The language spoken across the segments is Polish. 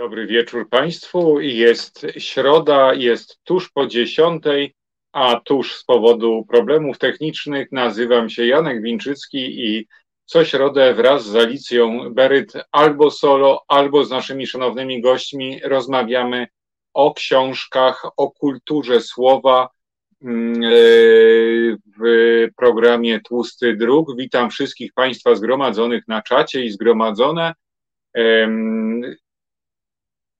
Dobry wieczór Państwu. Jest środa, jest tuż po 10:00, a tuż z powodu problemów technicznych nazywam się Janek Bińczycki i co środę wraz z Alicją Beryt albo solo, albo z naszymi szanownymi gośćmi rozmawiamy o książkach, o kulturze słowa w programie Tłusty Druk. Witam wszystkich Państwa zgromadzonych na czacie i zgromadzone.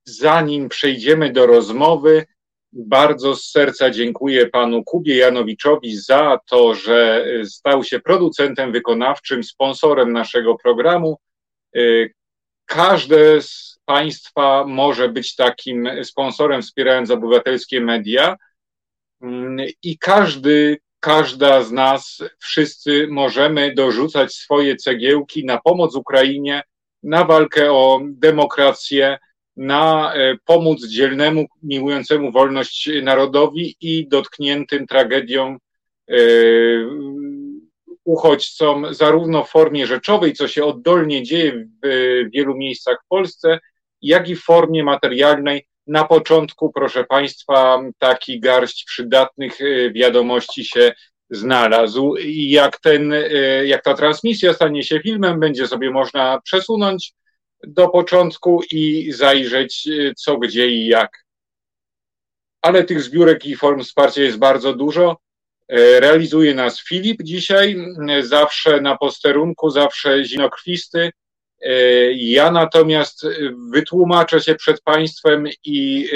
Zanim przejdziemy do rozmowy, bardzo z serca dziękuję panu Kubie Janowiczowi za to, że stał się producentem wykonawczym, sponsorem naszego programu. Każde z Państwa może być takim sponsorem, wspierając obywatelskie media i każda z nas, wszyscy możemy dorzucać swoje cegiełki na pomoc Ukrainie, na walkę o demokrację, na pomóc dzielnemu, miłującemu wolność narodowi i dotkniętym tragedią uchodźcom, zarówno w formie rzeczowej, co się oddolnie dzieje w wielu miejscach w Polsce, jak i w formie materialnej. Na początku, proszę Państwa, taki garść przydatnych wiadomości się znalazł i jak ta transmisja stanie się filmem, będzie sobie można przesunąć do początku i zajrzeć co, gdzie i jak. Ale tych zbiórek i form wsparcia jest bardzo dużo. Realizuje nas Filip dzisiaj, zawsze na posterunku, zawsze zimnokrwisty. Ja natomiast wytłumaczę się przed Państwem i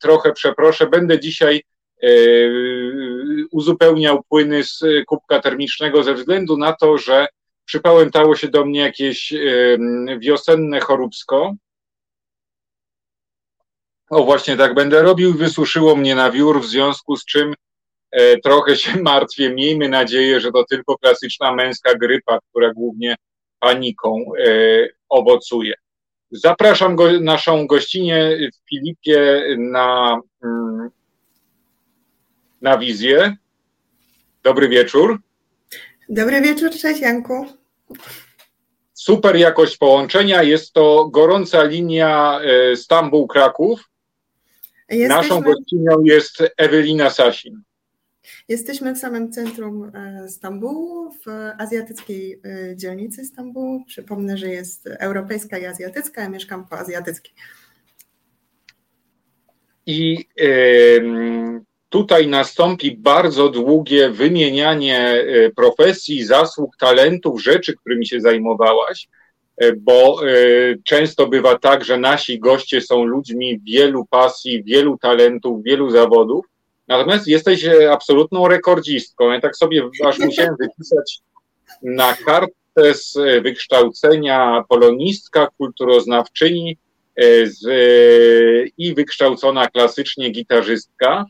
trochę przeproszę. Będę dzisiaj uzupełniał płyny z kubka termicznego ze względu na to, że przypałętało się do mnie jakieś wiosenne choróbsko. O, właśnie tak będę robił. Wysuszyło mnie na wiór, w związku z czym trochę się martwię. Miejmy nadzieję, że to tylko klasyczna męska grypa, która głównie paniką owocuje. Zapraszam naszą gościnę w Filipie na wizję. Dobry wieczór. Dobry wieczór, cześć Janku. Super jakość połączenia, jest to gorąca linia Stambuł-Kraków. Naszą gościnią jest Ewelina Sasin. Jesteśmy w samym centrum Stambułu, w azjatyckiej dzielnicy Stambułu. Przypomnę, że jest europejska i azjatycka, ja mieszkam po azjatyckiej. I tutaj nastąpi bardzo długie wymienianie profesji, zasług, talentów, rzeczy, którymi się zajmowałaś, bo często bywa tak, że nasi goście są ludźmi wielu pasji, wielu talentów, wielu zawodów. Natomiast jesteś absolutną rekordzistką. Ja tak sobie aż musiałem wypisać na kartce z wykształcenia polonistka, kulturoznawczyni i wykształcona klasycznie gitarzystka.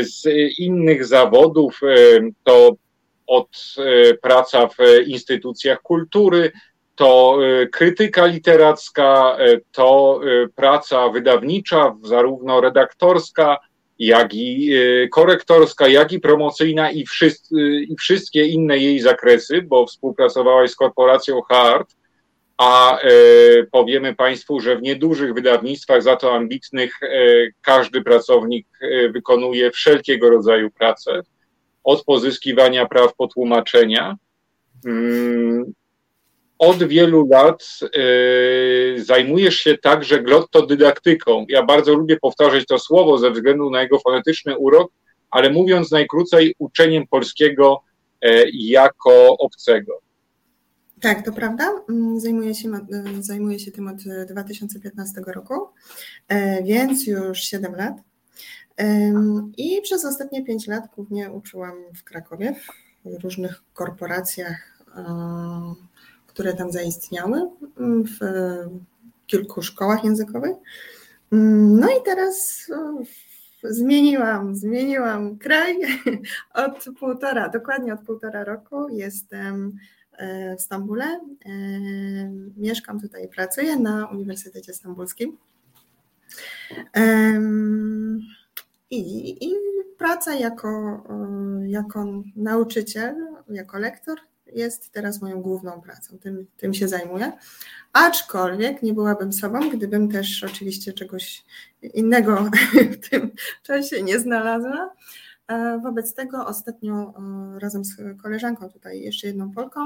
Z innych zawodów to od praca w instytucjach kultury, to krytyka literacka, to praca wydawnicza, zarówno redaktorska, jak i korektorska, jak i promocyjna i wszystkie inne jej zakresy, bo współpracowałaś z korporacją HART, a powiemy Państwu, że w niedużych wydawnictwach, za to ambitnych, każdy pracownik wykonuje wszelkiego rodzaju pracę, od pozyskiwania praw po tłumaczenia. Od wielu lat zajmujesz się także glottodydaktyką. Ja bardzo lubię powtarzać to słowo ze względu na jego fonetyczny urok, ale mówiąc najkrócej, uczeniem polskiego jako obcego. Tak, to prawda. Zajmuję się tym od 2015 roku, więc już 7 lat. I przez ostatnie 5 lat głównie uczyłam w Krakowie, w różnych korporacjach, które tam zaistniały, w kilku szkołach językowych. No i teraz zmieniłam kraj dokładnie od półtora roku. Jestem w Stambule. Mieszkam tutaj i pracuję na Uniwersytecie Stambulskim. I praca jako nauczyciel, jako lektor jest teraz moją główną pracą, tym się zajmuję, aczkolwiek nie byłabym sobą, gdybym też oczywiście czegoś innego w tym czasie nie znalazła. Wobec tego ostatnio razem z koleżanką, tutaj jeszcze jedną Polką,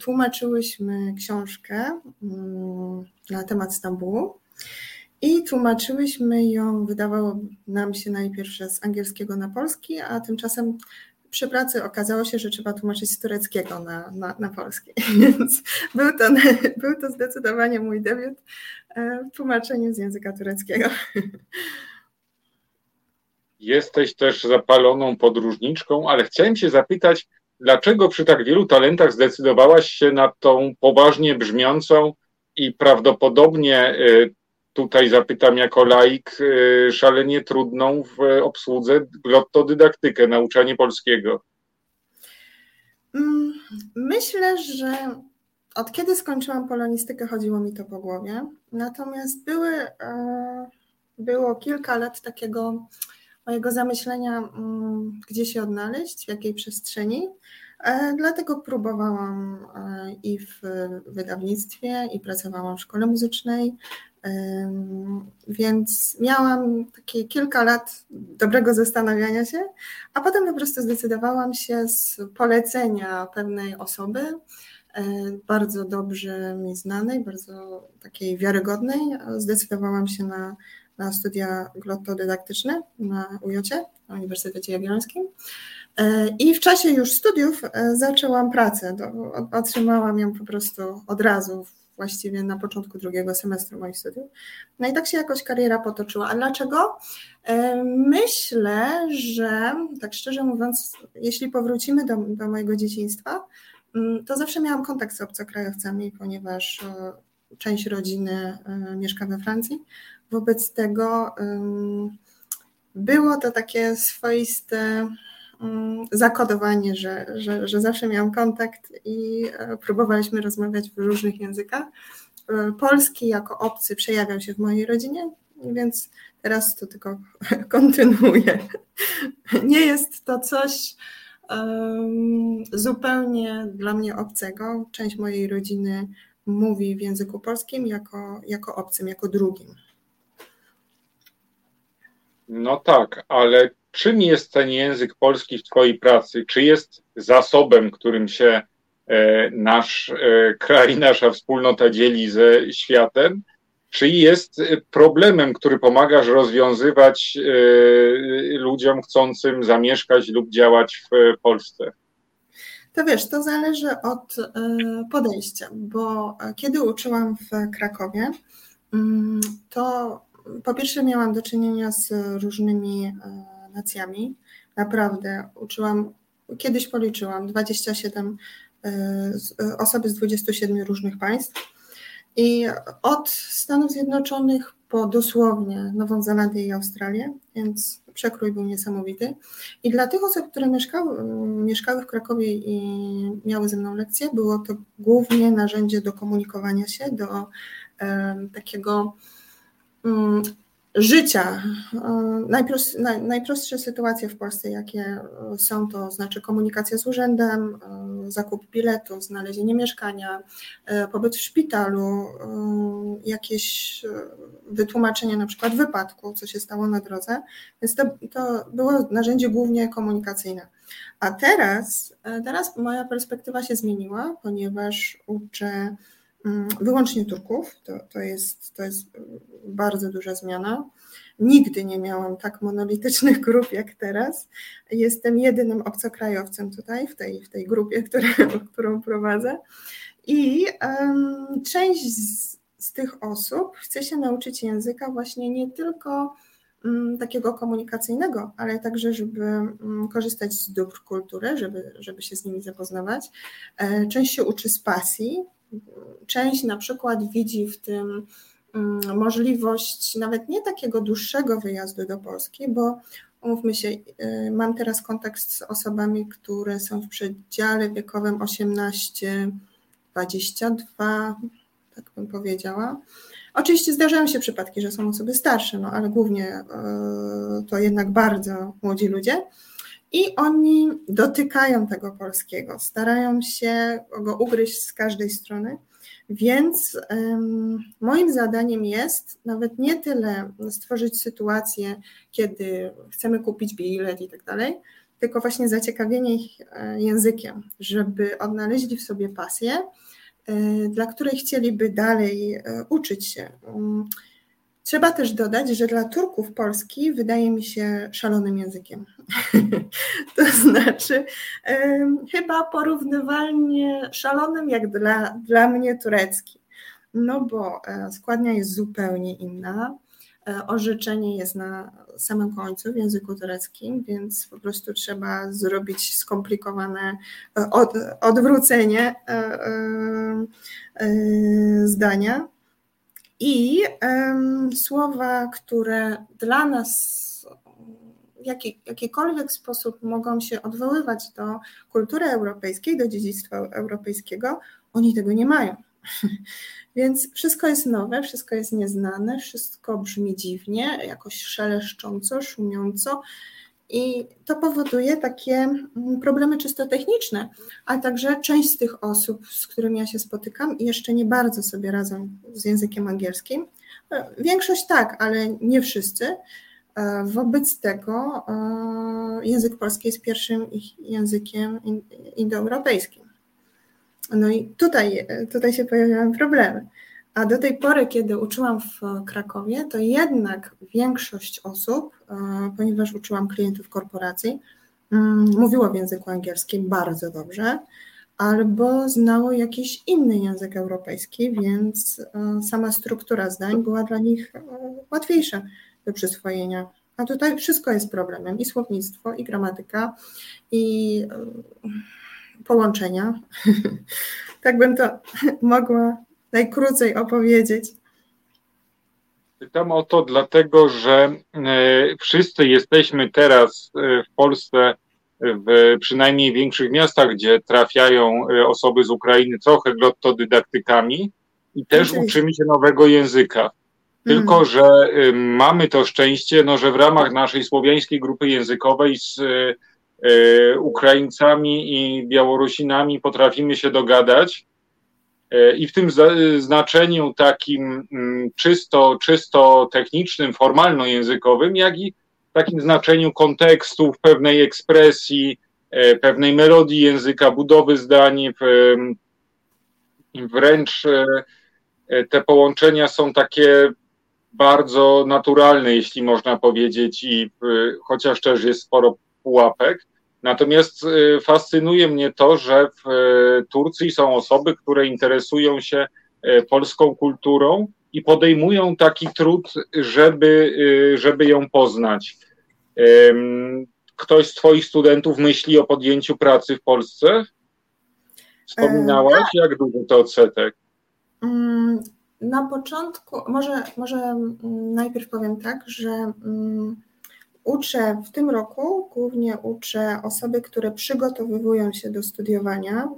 tłumaczyłyśmy książkę na temat Stambułu i tłumaczyłyśmy ją, wydawało nam się najpierw z angielskiego na polski, a tymczasem przy pracy okazało się, że trzeba tłumaczyć z tureckiego na polski, więc był to zdecydowanie mój debiut w tłumaczeniu z języka tureckiego. Jesteś też zapaloną podróżniczką, ale chciałem się zapytać, dlaczego przy tak wielu talentach zdecydowałaś się na tą poważnie brzmiącą i prawdopodobnie, tutaj zapytam jako laik, szalenie trudną w obsłudze glottodydaktykę, nauczanie polskiego? Myślę, że od kiedy skończyłam polonistykę, chodziło mi to po głowie. Natomiast było kilka lat takiego mojego zamyślenia, gdzie się odnaleźć, w jakiej przestrzeni. Dlatego próbowałam i w wydawnictwie, i pracowałam w szkole muzycznej, więc miałam takie kilka lat dobrego zastanawiania się, a potem po prostu zdecydowałam się z polecenia pewnej osoby, bardzo dobrze mi znanej, bardzo takiej wiarygodnej, zdecydowałam się na studia glottodydaktyczne na UJ-cie, na Uniwersytecie Jagiellońskim. I w czasie już studiów zaczęłam pracę. Otrzymałam ją po prostu od razu, właściwie na początku drugiego semestru moich studiów. No i tak się jakoś kariera potoczyła. A dlaczego? Myślę, że tak szczerze mówiąc, jeśli powrócimy do mojego dzieciństwa, to zawsze miałam kontakt z obcokrajowcami, ponieważ część rodziny mieszka we Francji. Wobec tego było to takie swoiste zakodowanie, że zawsze miałam kontakt i próbowaliśmy rozmawiać w różnych językach. Polski jako obcy przejawiał się w mojej rodzinie, więc teraz to tylko kontynuuję. Nie jest to coś zupełnie dla mnie obcego. Część mojej rodziny mówi w języku polskim jako obcym, jako drugim. No tak, ale czym jest ten język polski w twojej pracy? Czy jest zasobem, którym się nasz kraj, nasza wspólnota dzieli ze światem? Czy jest problemem, który pomagasz rozwiązywać ludziom chcącym zamieszkać lub działać w Polsce? To wiesz, to zależy od podejścia, bo kiedy uczyłam w Krakowie, to po pierwsze miałam do czynienia z różnymi nacjami. Naprawdę uczyłam, kiedyś policzyłam, 27 osoby z 27 różnych państw i od Stanów Zjednoczonych po dosłownie Nową Zelandię i Australię, więc przekrój był niesamowity. I dla tych osób, które mieszkały w Krakowie i miały ze mną lekcje, było to głównie narzędzie do komunikowania się, do takiego życia. Najprostsze sytuacje w Polsce, jakie są, to znaczy komunikacja z urzędem, zakup biletu, znalezienie mieszkania, pobyt w szpitalu, jakieś wytłumaczenie na przykład wypadku, co się stało na drodze. Więc to było narzędzie głównie komunikacyjne. A teraz moja perspektywa się zmieniła, ponieważ uczę wyłącznie Turków, to jest bardzo duża zmiana. Nigdy nie miałam tak monolitycznych grup jak teraz. Jestem jedynym obcokrajowcem tutaj w tej grupie, którą prowadzę. I część z tych osób chce się nauczyć języka właśnie nie tylko takiego komunikacyjnego, ale także, żeby korzystać z dóbr kultury, żeby się z nimi zapoznawać. Część się uczy z pasji, część na przykład widzi w tym możliwość nawet nie takiego dłuższego wyjazdu do Polski, bo umówmy się, mam teraz kontakt z osobami, które są w przedziale wiekowym 18-22, tak bym powiedziała. Oczywiście zdarzają się przypadki, że są osoby starsze, no ale głównie to jednak bardzo młodzi ludzie. I oni dotykają tego polskiego, starają się go ugryźć z każdej strony, więc moim zadaniem jest nawet nie tyle stworzyć sytuację, kiedy chcemy kupić bilet i tak dalej, tylko właśnie zaciekawienie ich językiem, żeby odnaleźli w sobie pasję, dla której chcieliby dalej uczyć się. Trzeba też dodać, że dla Turków polski wydaje mi się szalonym językiem. To znaczy chyba porównywalnie szalonym jak dla mnie turecki. No bo składnia jest zupełnie inna. Orzeczenie jest na samym końcu w języku tureckim, więc po prostu trzeba zrobić skomplikowane odwrócenie zdania. I słowa, które dla nas w jakikolwiek sposób mogą się odwoływać do kultury europejskiej, do dziedzictwa europejskiego, oni tego nie mają. Więc wszystko jest nowe, wszystko jest nieznane, wszystko brzmi dziwnie, jakoś szeleszcząco, szumiąco i to powoduje takie problemy czysto techniczne, a także część z tych osób, z którymi ja się spotykam, jeszcze nie bardzo sobie radzą z językiem angielskim. Większość tak, ale nie wszyscy. Wobec tego język polski jest pierwszym ich językiem indoeuropejskim. No i tutaj się pojawiają problemy. A do tej pory, kiedy uczyłam w Krakowie, to jednak większość osób, ponieważ uczyłam klientów korporacji, mówiło w języku angielskim bardzo dobrze, albo znało jakiś inny język europejski, więc sama struktura zdań była dla nich łatwiejsza do przyswojenia. A tutaj wszystko jest problemem, i słownictwo, i gramatyka, i połączenia. Tak bym to mogła najkrócej opowiedzieć. Pytam o to dlatego, że wszyscy jesteśmy teraz w Polsce, w przynajmniej większych miastach, gdzie trafiają osoby z Ukrainy, trochę glottodydaktykami i też uczymy się nowego języka. Tylko że mamy to szczęście, że w ramach naszej słowiańskiej grupy językowej z Ukraińcami i Białorusinami potrafimy się dogadać. I w tym znaczeniu takim czysto technicznym, formalno-językowym, jak i takim znaczeniu kontekstu, pewnej ekspresji, pewnej melodii języka, budowy zdań, wręcz te połączenia są takie bardzo naturalne, jeśli można powiedzieć, i chociaż też jest sporo pułapek. Natomiast fascynuje mnie to, że w Turcji są osoby, które interesują się polską kulturą i podejmują taki trud, żeby ją poznać. Ktoś z twoich studentów myśli o podjęciu pracy w Polsce? Wspominałaś, jak dużo to odsetek? Na początku, może najpierw powiem tak, że uczę w tym roku, głównie uczę osoby, które przygotowują się do studiowania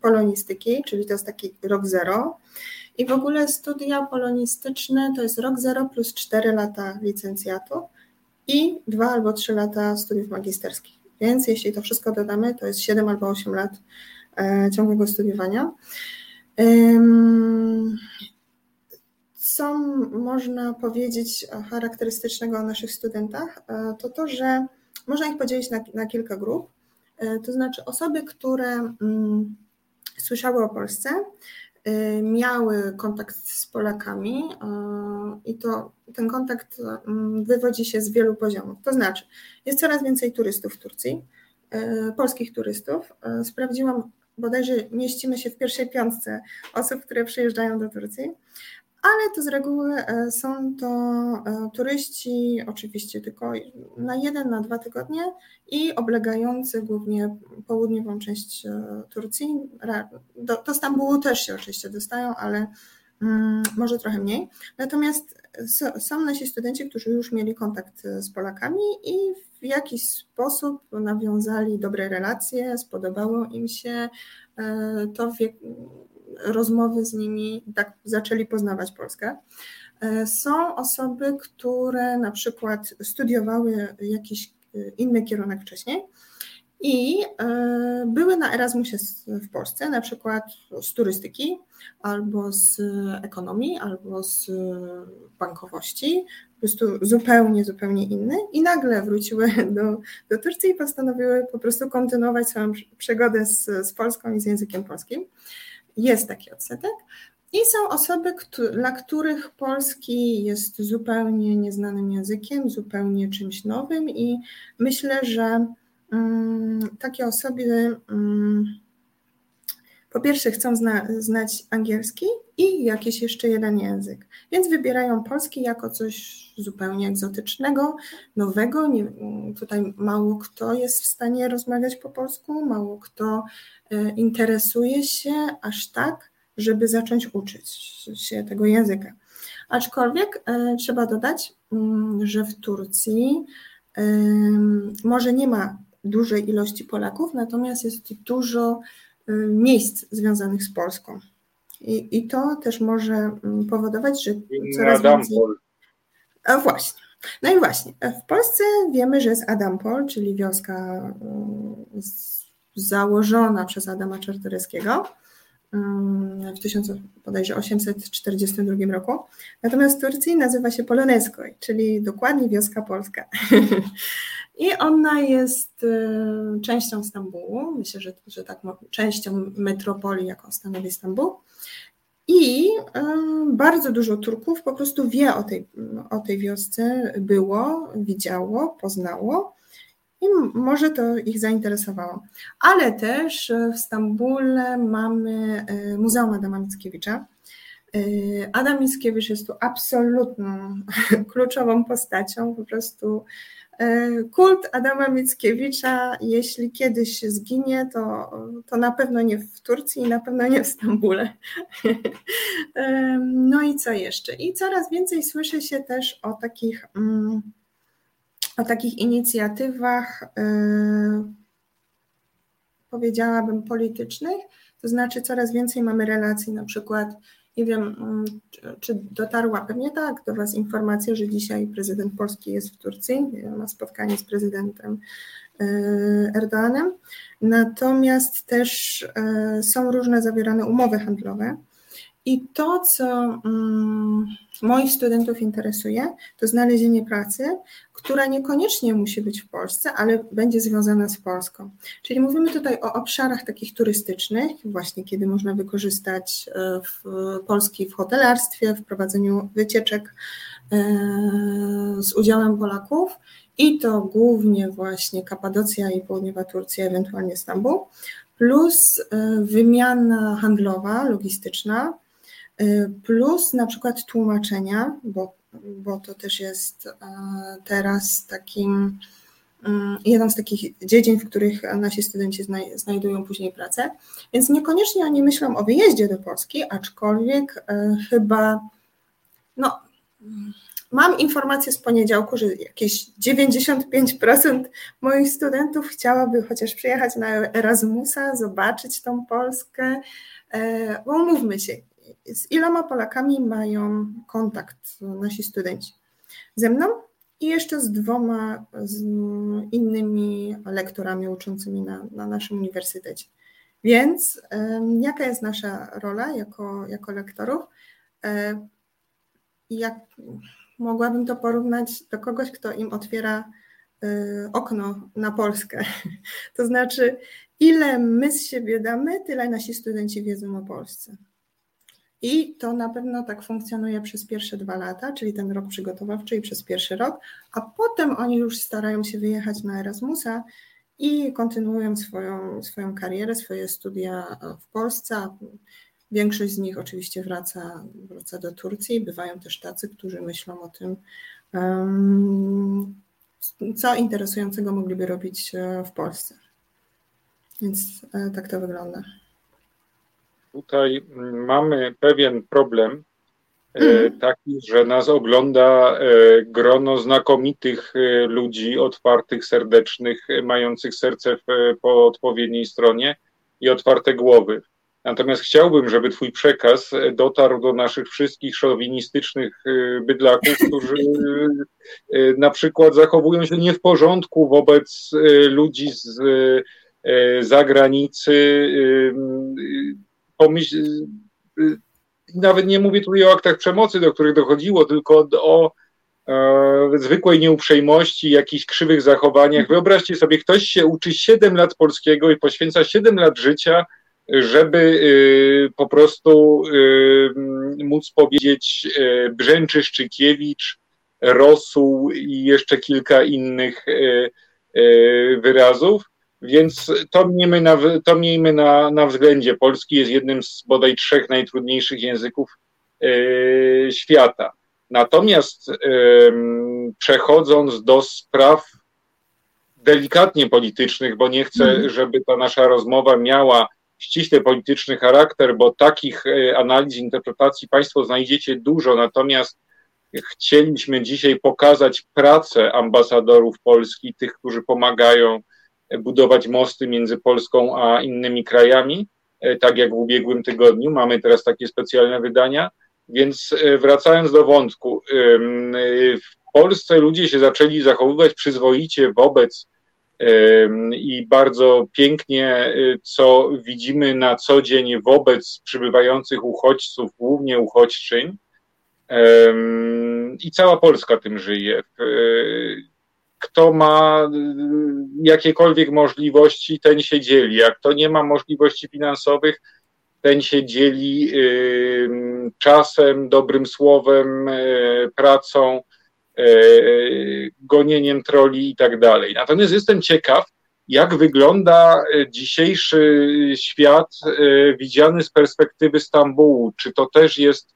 polonistyki, czyli to jest taki rok zero. I w ogóle studia polonistyczne to jest rok zero plus 4 lata licencjatu i 2 albo 3 lata studiów magisterskich. Więc jeśli to wszystko dodamy, to jest 7 albo 8 lat ciągłego studiowania. Co można powiedzieć charakterystycznego o naszych studentach, to to, że można ich podzielić na kilka grup, to znaczy osoby, które słyszały o Polsce, miały kontakt z Polakami i to ten kontakt wywodzi się z wielu poziomów, to znaczy jest coraz więcej turystów w Turcji, polskich turystów, sprawdziłam, bodajże mieścimy się w pierwszej piątce osób, które przyjeżdżają do Turcji, ale to z reguły są to turyści, oczywiście tylko na 1-2 tygodnie i oblegający głównie południową część Turcji. Do Stambułu też się oczywiście dostają, ale może trochę mniej. Natomiast są nasi studenci, którzy już mieli kontakt z Polakami i w jakiś sposób nawiązali dobre relacje, spodobało im się to, rozmowy z nimi, tak zaczęli poznawać Polskę. Są osoby, które na przykład studiowały jakiś inny kierunek wcześniej i były na Erasmusie w Polsce, na przykład z turystyki, albo z ekonomii, albo z bankowości, po prostu zupełnie inny, i nagle wróciły do Turcji i postanowiły po prostu kontynuować swoją przygodę z Polską i z językiem polskim. Jest taki odsetek. I są osoby, dla których polski jest zupełnie nieznanym językiem, zupełnie czymś nowym, i myślę, że takie osoby po pierwsze chcą znać angielski i jakiś jeszcze jeden język, więc wybierają polski jako coś zupełnie egzotycznego, nowego. Tutaj mało kto jest w stanie rozmawiać po polsku, mało kto interesuje się aż tak, żeby zacząć uczyć się tego języka. Aczkolwiek trzeba dodać, że w Turcji może nie ma dużej ilości Polaków, natomiast jest dużo miejsc związanych z Polską. I to też może powodować, że coraz więcej... Właśnie. No i właśnie, w Polsce wiemy, że jest Adampol, czyli wioska założona przez Adama Czartoryskiego w 1842 roku. Natomiast w Turcji nazywa się Polonezköy, czyli dokładnie wioska polska. I ona jest częścią Stambułu, myślę, że tak, częścią metropolii, jaką stanowi Stambuł. I bardzo dużo Turków po prostu wie o tej wiosce, było, widziało, poznało. I może to ich zainteresowało. Ale też w Stambule mamy Muzeum Adama Mickiewicza. Adam Mickiewicz jest tu absolutną, kluczową postacią. Po prostu kult Adama Mickiewicza, jeśli kiedyś zginie, to na pewno nie w Turcji i na pewno nie w Stambule. No i co jeszcze? I coraz więcej słyszy się też o takich inicjatywach, powiedziałabym, politycznych, to znaczy coraz więcej mamy relacji, na przykład, nie wiem, czy dotarła, pewnie tak, do Was informacja, że dzisiaj prezydent Polski jest w Turcji, ma spotkanie z prezydentem Erdoganem, natomiast też są różne zawierane umowy handlowe. I to, co moich studentów interesuje, to znalezienie pracy, która niekoniecznie musi być w Polsce, ale będzie związana z Polską. Czyli mówimy tutaj o obszarach takich turystycznych, właśnie kiedy można wykorzystać Polski w hotelarstwie, w prowadzeniu wycieczek z udziałem Polaków, i to głównie właśnie Kapadocja i południowa Turcja, ewentualnie Stambuł, plus wymiana handlowa, logistyczna, plus na przykład tłumaczenia, bo to też jest teraz jedną z takich dziedzin, w których nasi studenci znajdują później pracę. Więc niekoniecznie oni myślą o wyjeździe do Polski, aczkolwiek chyba, no, mam informację z poniedziałku, że jakieś 95% moich studentów chciałaby chociaż przyjechać na Erasmusa, zobaczyć tą Polskę, bo umówmy się, z iloma Polakami mają kontakt nasi studenci? Ze mną i jeszcze z dwoma innymi lektorami uczącymi na naszym uniwersytecie. Więc jaka jest nasza rola jako lektorów? Jak mogłabym to porównać do kogoś, kto im otwiera okno na Polskę. To znaczy, ile my z siebie damy, tyle nasi studenci wiedzą o Polsce. I to na pewno tak funkcjonuje przez pierwsze 2 lata, czyli ten rok przygotowawczy i przez pierwszy rok, a potem oni już starają się wyjechać na Erasmusa i kontynuują swoją karierę, swoje studia w Polsce. Większość z nich oczywiście wraca do Turcji. Bywają też tacy, którzy myślą o tym, co interesującego mogliby robić w Polsce. Więc tak to wygląda. Tutaj mamy pewien problem, taki, że nas ogląda grono znakomitych ludzi, otwartych, serdecznych, mających serce po odpowiedniej stronie i otwarte głowy. Natomiast chciałbym, żeby twój przekaz dotarł do naszych wszystkich szowinistycznych bydlaków, którzy na przykład zachowują się nie w porządku wobec ludzi z zagranicy. Nawet nie mówię tutaj o aktach przemocy, do których dochodziło, tylko o zwykłej nieuprzejmości, jakichś krzywych zachowaniach. Wyobraźcie sobie, ktoś się uczy 7 lat polskiego i poświęca 7 lat życia, żeby po prostu móc powiedzieć Brzęczy, Szczykiewicz, Rosół i jeszcze kilka innych wyrazów. Więc to miejmy na względzie. Polski jest jednym z bodaj 3 najtrudniejszych języków świata. Natomiast przechodząc do spraw delikatnie politycznych, bo nie chcę, żeby ta nasza rozmowa miała ściśle polityczny charakter, bo takich analiz, interpretacji Państwo znajdziecie dużo, natomiast chcieliśmy dzisiaj pokazać pracę ambasadorów Polski, tych, którzy pomagają budować mosty między Polską a innymi krajami, tak jak w ubiegłym tygodniu. Mamy teraz takie specjalne wydania, więc wracając do wątku, w Polsce ludzie się zaczęli zachowywać przyzwoicie wobec i bardzo pięknie, co widzimy na co dzień wobec przybywających uchodźców, głównie uchodźczyń, i cała Polska tym żyje. Kto ma jakiekolwiek możliwości, ten się dzieli, jak kto nie ma możliwości finansowych, ten się dzieli czasem, dobrym słowem, pracą, gonieniem troli i tak dalej. Natomiast jestem ciekaw, jak wygląda dzisiejszy świat widziany z perspektywy Stambułu. Czy to też jest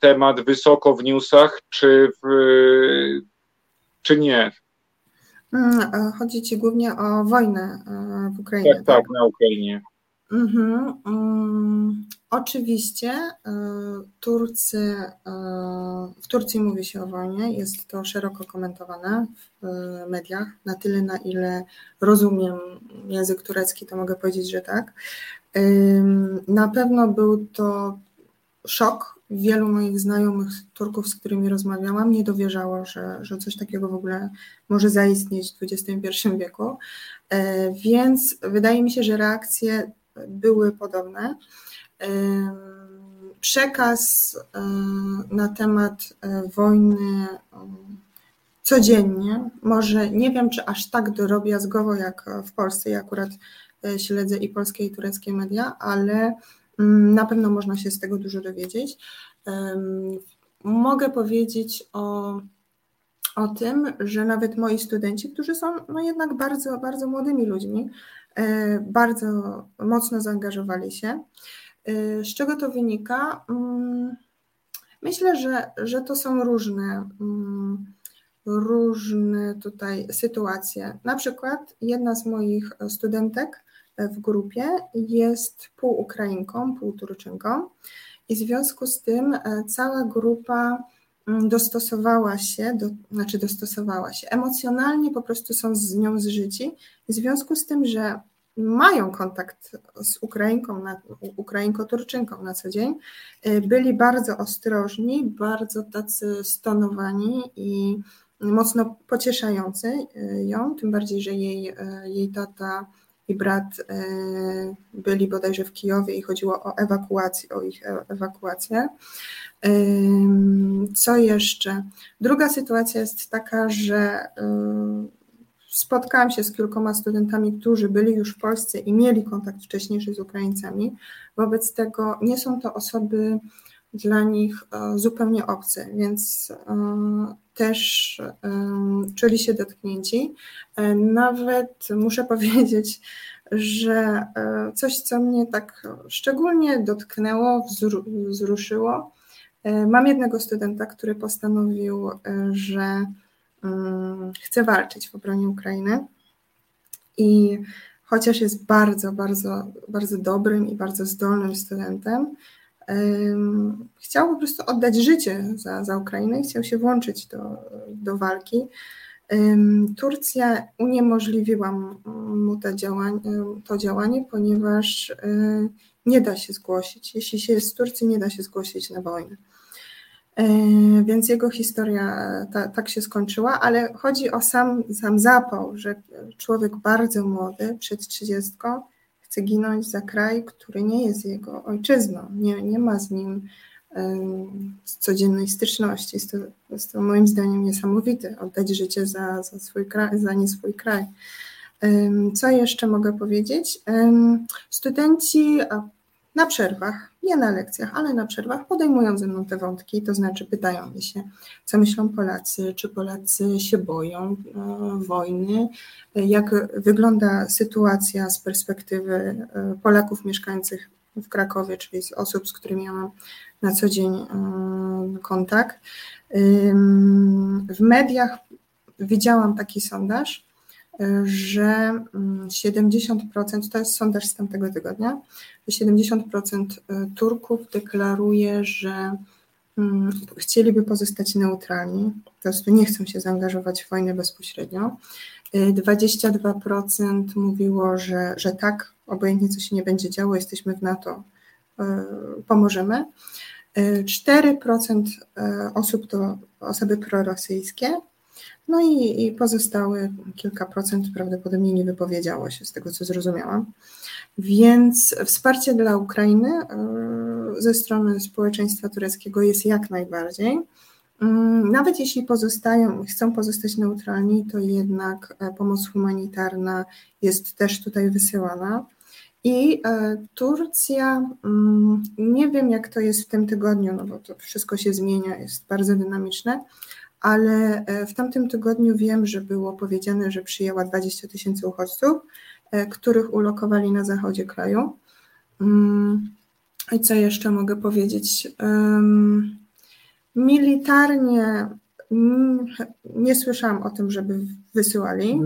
temat wysoko w newsach, czy nie? Chodzi Ci głównie o wojnę w Ukrainie. Tak, tak, na Ukrainie. Mhm. Oczywiście w Turcji mówi się o wojnie, jest to szeroko komentowane w mediach, na tyle na ile rozumiem język turecki, to mogę powiedzieć, że tak. Na pewno był to szok, wielu moich znajomych Turków, z którymi rozmawiałam, nie dowierzało, że coś takiego w ogóle może zaistnieć w XXI wieku, więc wydaje mi się, że reakcje były podobne. Przekaz na temat wojny codziennie, może nie wiem, czy aż tak drobiazgowo jak w Polsce, ja akurat śledzę i polskie, i tureckie media, ale na pewno można się z tego dużo dowiedzieć. Mogę powiedzieć o tym, że nawet moi studenci, którzy są jednak bardzo, bardzo młodymi ludźmi, bardzo mocno zaangażowali się. Z czego to wynika? Myślę, że to są różne tutaj sytuacje. Na przykład jedna z moich studentek w grupie jest pół Ukrainką, pół Turczynką i w związku z tym cała grupa dostosowała się, emocjonalnie po prostu są z nią zżyci, w związku z tym, że mają kontakt z Ukrainką, Ukrainko-Turczynką na co dzień, byli bardzo ostrożni, bardzo tacy stonowani i mocno pocieszający ją, tym bardziej, że jej tata i brat byli bodajże w Kijowie i chodziło o ewakuację, o ich ewakuację. Co jeszcze? Druga sytuacja jest taka, że spotkałam się z kilkoma studentami, którzy byli już w Polsce i mieli kontakt wcześniejszy z Ukraińcami. Wobec tego nie są to osoby dla nich zupełnie obce, więc też czuli się dotknięci. Nawet muszę powiedzieć, że coś, co mnie tak szczególnie dotknęło, wzruszyło. Mam jednego studenta, który postanowił, że chce walczyć w obronie Ukrainy i chociaż jest bardzo, bardzo, bardzo dobrym i bardzo zdolnym studentem, chciał po prostu oddać życie za Ukrainę i chciał się włączyć do walki. Turcja uniemożliwiła mu to działanie, ponieważ nie da się zgłosić. Jeśli się jest z Turcji, nie da się zgłosić na wojnę. Więc jego historia tak się skończyła, ale chodzi o sam zapał, że człowiek bardzo młody, przed 30, chce ginąć za kraj, który nie jest jego ojczyzną, nie ma z nim codziennej styczności. Jest to moim zdaniem niesamowite, oddać życie za swój kraj, za nie swój kraj. Co jeszcze mogę powiedzieć? Studenci na przerwach, nie na lekcjach, ale na przerwach podejmują ze mną te wątki, to znaczy pytają mnie się, co myślą Polacy, czy Polacy się boją wojny, jak wygląda sytuacja z perspektywy Polaków mieszkających w Krakowie, czyli z osób, z którymi ja mam na co dzień kontakt. W mediach widziałam taki sondaż, że 70%, to jest sondaż z tamtego tygodnia, że 70% Turków deklaruje, że chcieliby pozostać neutralni, po prostu nie chcą się zaangażować w wojnę bezpośrednio. 22% mówiło, że tak, obojętnie co się nie będzie działo, jesteśmy w NATO, pomożemy. 4% osób to osoby prorosyjskie, no i pozostałe kilka procent prawdopodobnie nie wypowiedziało się, z tego co zrozumiałam. Więc wsparcie dla Ukrainy ze strony społeczeństwa tureckiego jest jak najbardziej. Nawet jeśli chcą pozostać neutralni, to jednak pomoc humanitarna jest też tutaj wysyłana. I Turcja, nie wiem jak to jest w tym tygodniu, no bo to wszystko się zmienia, jest bardzo dynamiczne, ale w tamtym tygodniu wiem, że było powiedziane, że przyjęła 20 000 uchodźców, których ulokowali na zachodzie kraju. I co jeszcze mogę powiedzieć? Militarnie nie słyszałam o tym, żeby wysyłali.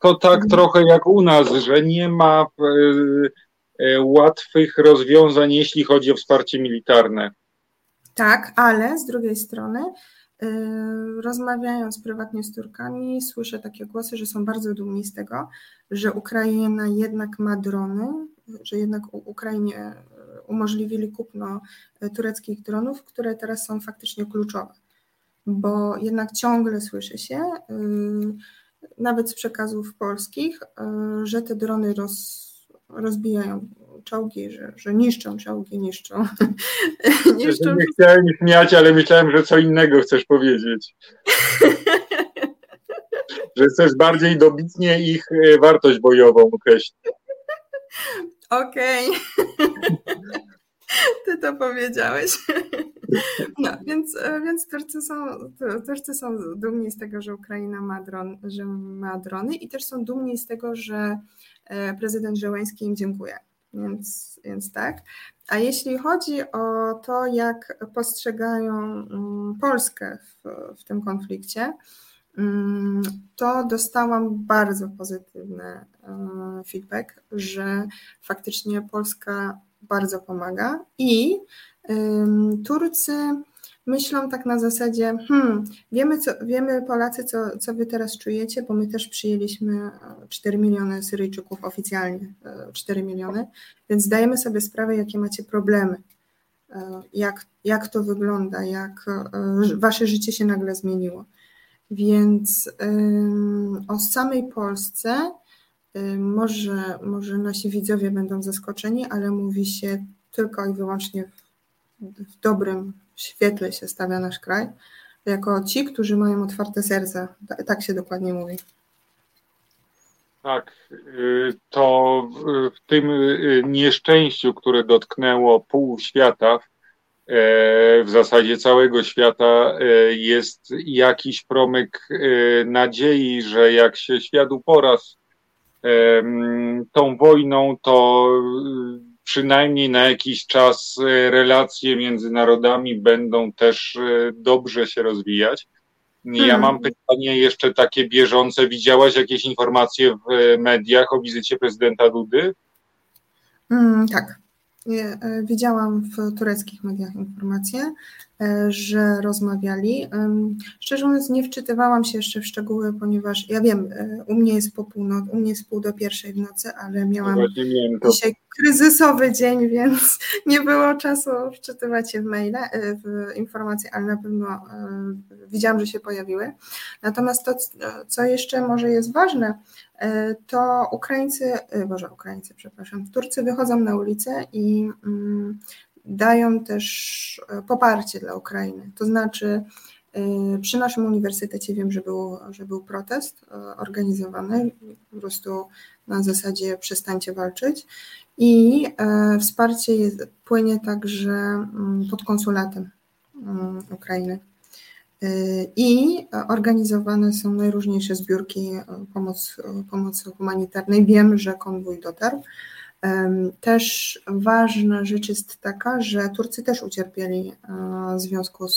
To tak trochę jak u nas, że nie ma łatwych rozwiązań, jeśli chodzi o wsparcie militarne. Tak, ale z drugiej strony rozmawiając prywatnie z Turkami, słyszę takie głosy, że są bardzo dumni z tego, że Ukraina jednak ma drony, że jednak Ukrainie umożliwili kupno tureckich dronów, które teraz są faktycznie kluczowe, bo jednak ciągle słyszy się, nawet z przekazów polskich, że te drony rozbijają czołgi, że niszczą czołgi, niszczą. Nie chciałem śmiać, ale myślałem, że co innego chcesz powiedzieć. Że chcesz bardziej dobitnie ich wartość bojową określić. Okej. Ty to powiedziałeś. No, więc Turcy są dumni z tego, że Ukraina ma drony i też są dumni z tego, że prezydent Żeleński im dziękuje. Więc tak. A jeśli chodzi o to, jak postrzegają Polskę w tym konflikcie, to dostałam bardzo pozytywny feedback, że faktycznie Polska bardzo pomaga i Turcy myślą tak na zasadzie, wiemy Polacy, co wy teraz czujecie, bo my też przyjęliśmy 4 miliony Syryjczyków oficjalnie, 4 miliony, więc zdajemy sobie sprawę, jakie macie problemy, jak to wygląda, jak wasze życie się nagle zmieniło. Więc o samej Polsce może nasi widzowie będą zaskoczeni, ale mówi się tylko i wyłącznie w dobrym świetle się stawia nasz kraj, jako ci, którzy mają otwarte serca. Tak się dokładnie mówi. Tak, to w tym nieszczęściu, które dotknęło pół świata, w zasadzie całego świata, jest jakiś promyk nadziei, że jak się świat upora z tą wojną, to przynajmniej na jakiś czas relacje między narodami będą też dobrze się rozwijać. Ja mam pytanie jeszcze takie bieżące. Widziałaś jakieś informacje w mediach o wizycie prezydenta Dudy? Tak. Widziałam w tureckich mediach informacje, że rozmawiali. Szczerze mówiąc, nie wczytywałam się jeszcze w szczegóły, ponieważ ja wiem, u mnie jest pół do pierwszej w nocy, ale miałam dzisiaj kryzysowy dzień, więc nie było czasu wczytywać się w maile, w informacje, ale na pewno widziałam, że się pojawiły. Natomiast to, co jeszcze może jest ważne, to Turcy wychodzą na ulicę i dają też poparcie dla Ukrainy. To znaczy przy naszym uniwersytecie wiem, że był protest organizowany po prostu na zasadzie przestańcie walczyć i wsparcie płynie także pod konsulatem Ukrainy. I organizowane są najróżniejsze zbiórki pomocy humanitarnej. Wiem, że konwój dotarł. Też ważna rzecz jest taka, że Turcy też ucierpieli w związku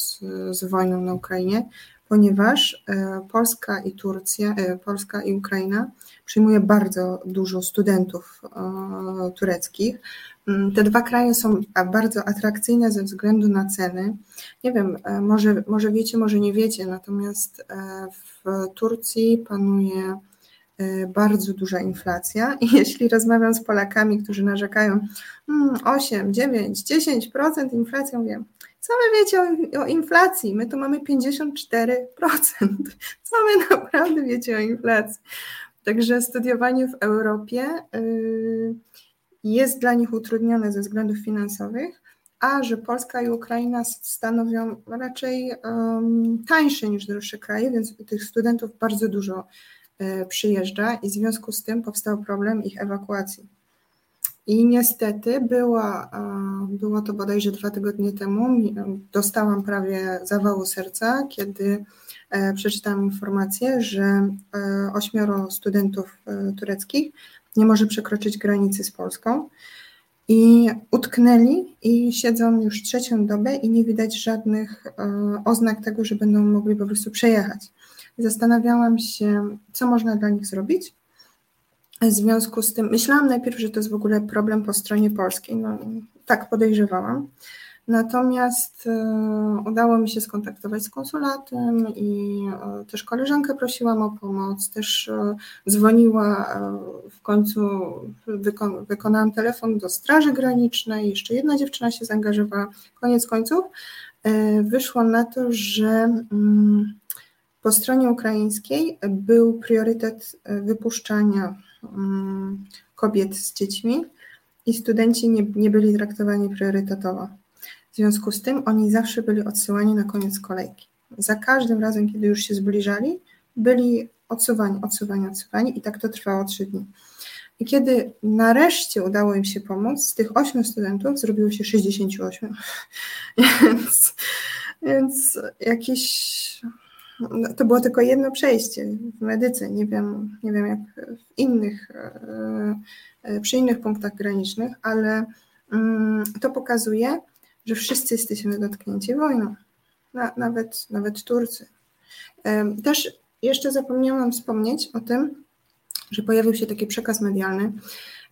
z wojną na Ukrainie, ponieważ Polska i Ukraina przyjmuje bardzo dużo studentów tureckich. Te dwa kraje są bardzo atrakcyjne ze względu na ceny. Nie wiem, może wiecie, może nie wiecie, natomiast w Turcji panuje bardzo duża inflacja i jeśli rozmawiam z Polakami, którzy narzekają 8, 9, 10% inflacja, mówię, co wy wiecie o inflacji? My tu mamy 54%. Co wy naprawdę wiecie o inflacji? Także studiowanie w Europie jest dla nich utrudnione ze względów finansowych, a że Polska i Ukraina stanowią raczej tańsze niż droższe kraje, więc tych studentów bardzo dużo przyjeżdża i w związku z tym powstał problem ich ewakuacji. I niestety było to bodajże 2 tygodnie temu, dostałam prawie zawału serca, kiedy przeczytałam informację, że 8 studentów tureckich nie może przekroczyć granicy z Polską i utknęli i siedzą już 3. dobę i nie widać żadnych oznak tego, że będą mogli po prostu przejechać. Zastanawiałam się, co można dla nich zrobić. W związku z tym myślałam najpierw, że to jest w ogóle problem po stronie polskiej. No, tak podejrzewałam. Natomiast udało mi się skontaktować z konsulatem i też koleżankę prosiłam o pomoc. Też dzwoniła, w końcu wykonałam telefon do Straży Granicznej. Jeszcze jedna dziewczyna się zaangażowała. Koniec końców wyszło na to, że po stronie ukraińskiej był priorytet wypuszczania kobiet z dziećmi i studenci nie byli traktowani priorytetowo. W związku z tym oni zawsze byli odsyłani na koniec kolejki. Za każdym razem, kiedy już się zbliżali, byli odsuwani i tak to trwało 3 dni. I kiedy nareszcie udało im się pomóc, z tych 8 studentów zrobiło się 68. Więc jakieś... No, to było tylko jedno przejście w medyce, nie wiem jak w innych, przy innych punktach granicznych, ale to pokazuje, że wszyscy jesteśmy dotknięci wojną, nawet Turcy. Też jeszcze zapomniałam wspomnieć o tym, że pojawił się taki przekaz medialny.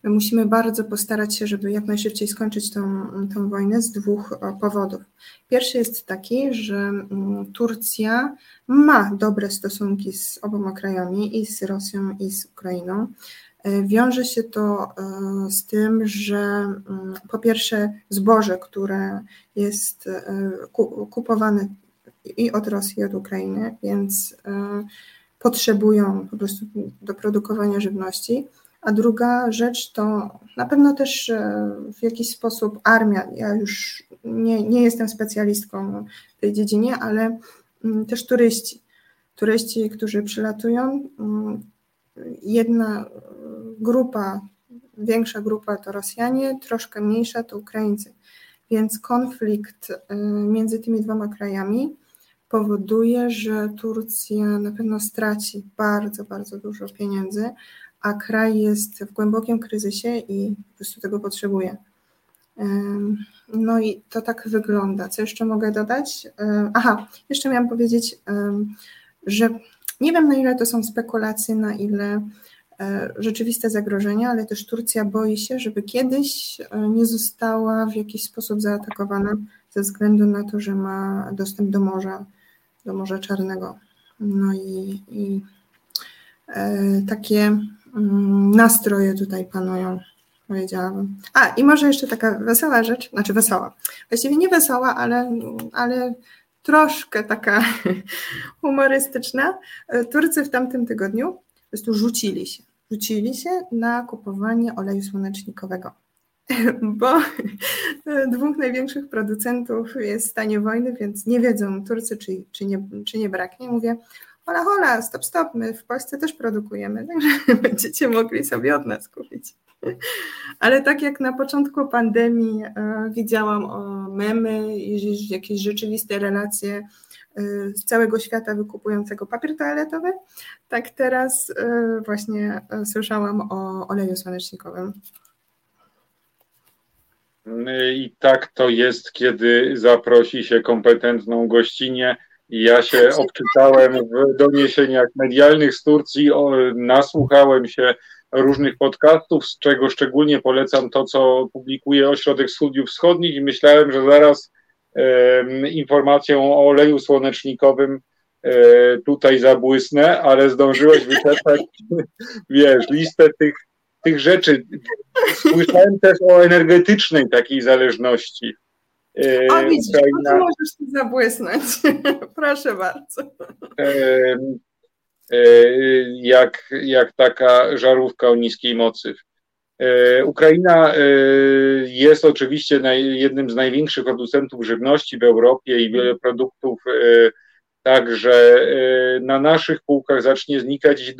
Musimy bardzo postarać się, żeby jak najszybciej skończyć tą wojnę z 2 powodów. Pierwszy jest taki, że Turcja ma dobre stosunki z oboma krajami, i z Rosją, i z Ukrainą. Wiąże się to z tym, że po pierwsze zboże, które jest kupowane i od Rosji, i od Ukrainy, więc potrzebują po prostu do produkowania żywności. A druga rzecz to na pewno też w jakiś sposób armia. Ja już nie jestem specjalistką w tej dziedzinie, ale też turyści. Turyści, którzy przylatują. Jedna grupa, większa grupa to Rosjanie, troszkę mniejsza to Ukraińcy. Więc konflikt między tymi 2 krajami powoduje, że Turcja na pewno straci bardzo, bardzo dużo pieniędzy, a kraj jest w głębokim kryzysie i po prostu tego potrzebuje. No i to tak wygląda. Co jeszcze mogę dodać? Aha, jeszcze miałam powiedzieć, że nie wiem, na ile to są spekulacje, na ile rzeczywiste zagrożenia, ale też Turcja boi się, żeby kiedyś nie została w jakiś sposób zaatakowana ze względu na to, że ma dostęp do Morza Czarnego. No i takie nastroje tutaj panują, powiedziałabym. A, i może jeszcze taka wesoła rzecz, znaczy wesoła, właściwie nie wesoła, ale troszkę taka humorystyczna. Turcy w tamtym tygodniu po prostu rzucili się na kupowanie oleju słonecznikowego, bo dwóch największych producentów jest w stanie wojny, więc nie wiedzą Turcy, czy nie braknie. Mówię: hola, hola, stop, stop, my w Polsce też produkujemy, także będziecie mogli sobie od nas kupić. Ale tak jak na początku pandemii widziałam memy i jakieś rzeczywiste relacje z całego świata wykupującego papier toaletowy, tak teraz właśnie słyszałam o oleju słonecznikowym. I tak to jest, kiedy zaprosi się kompetentną gościnę. Ja się obczytałem w doniesieniach medialnych z Turcji, nasłuchałem się różnych podcastów, z czego szczególnie polecam to, co publikuje Ośrodek Studiów Wschodnich, i myślałem, że zaraz informacją o oleju słonecznikowym tutaj zabłysnę, ale zdążyłeś wyczerpać listę tych rzeczy. Słyszałem też o energetycznej takiej zależności. A widzisz, no to możesz tu zabłysnąć. Proszę bardzo. Jak taka żarówka o niskiej mocy. Ukraina jest oczywiście jednym z największych producentów żywności w Europie i wiele produktów także na naszych półkach zacznie znikać.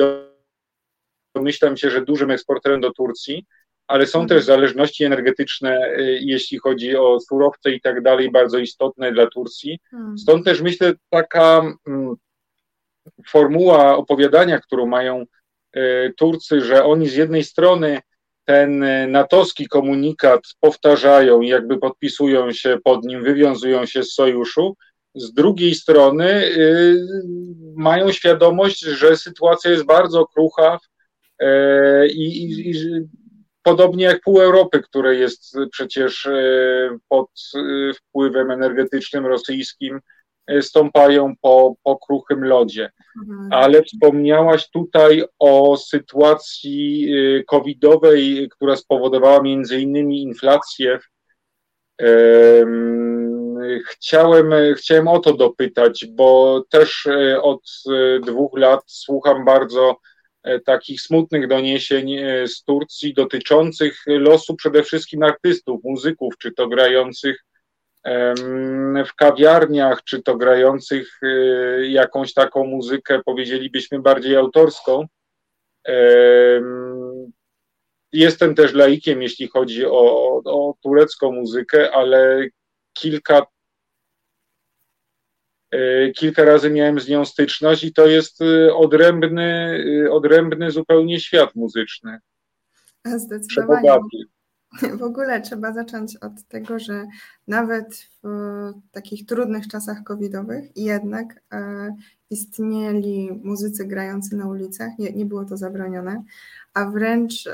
Domyślam się, że dużym eksporterem do Turcji, ale są też zależności energetyczne, jeśli chodzi o surowce i tak dalej, bardzo istotne dla Turcji. Stąd też myślę, taka formuła opowiadania, którą mają Turcy, że oni z jednej strony ten natowski komunikat powtarzają i jakby podpisują się pod nim, wywiązują się z sojuszu, z drugiej strony mają świadomość, że sytuacja jest bardzo krucha i podobnie jak pół Europy, które jest przecież pod wpływem energetycznym rosyjskim, stąpają po kruchym lodzie. Ale wspomniałaś tutaj o sytuacji covidowej, która spowodowała między innymi inflację. Chciałem o to dopytać, bo też od 2 lat słucham bardzo takich smutnych doniesień z Turcji dotyczących losu przede wszystkim artystów, muzyków, czy to grających w kawiarniach, czy to grających jakąś taką muzykę, powiedzielibyśmy, bardziej autorską. Jestem też laikiem, jeśli chodzi o turecką muzykę, ale kilka razy miałem z nią styczność i to jest odrębny zupełnie świat muzyczny. Zdecydowanie. W ogóle trzeba zacząć od tego, że nawet w takich trudnych czasach covidowych jednak istnieli muzycy grający na ulicach, nie było to zabronione, a wręcz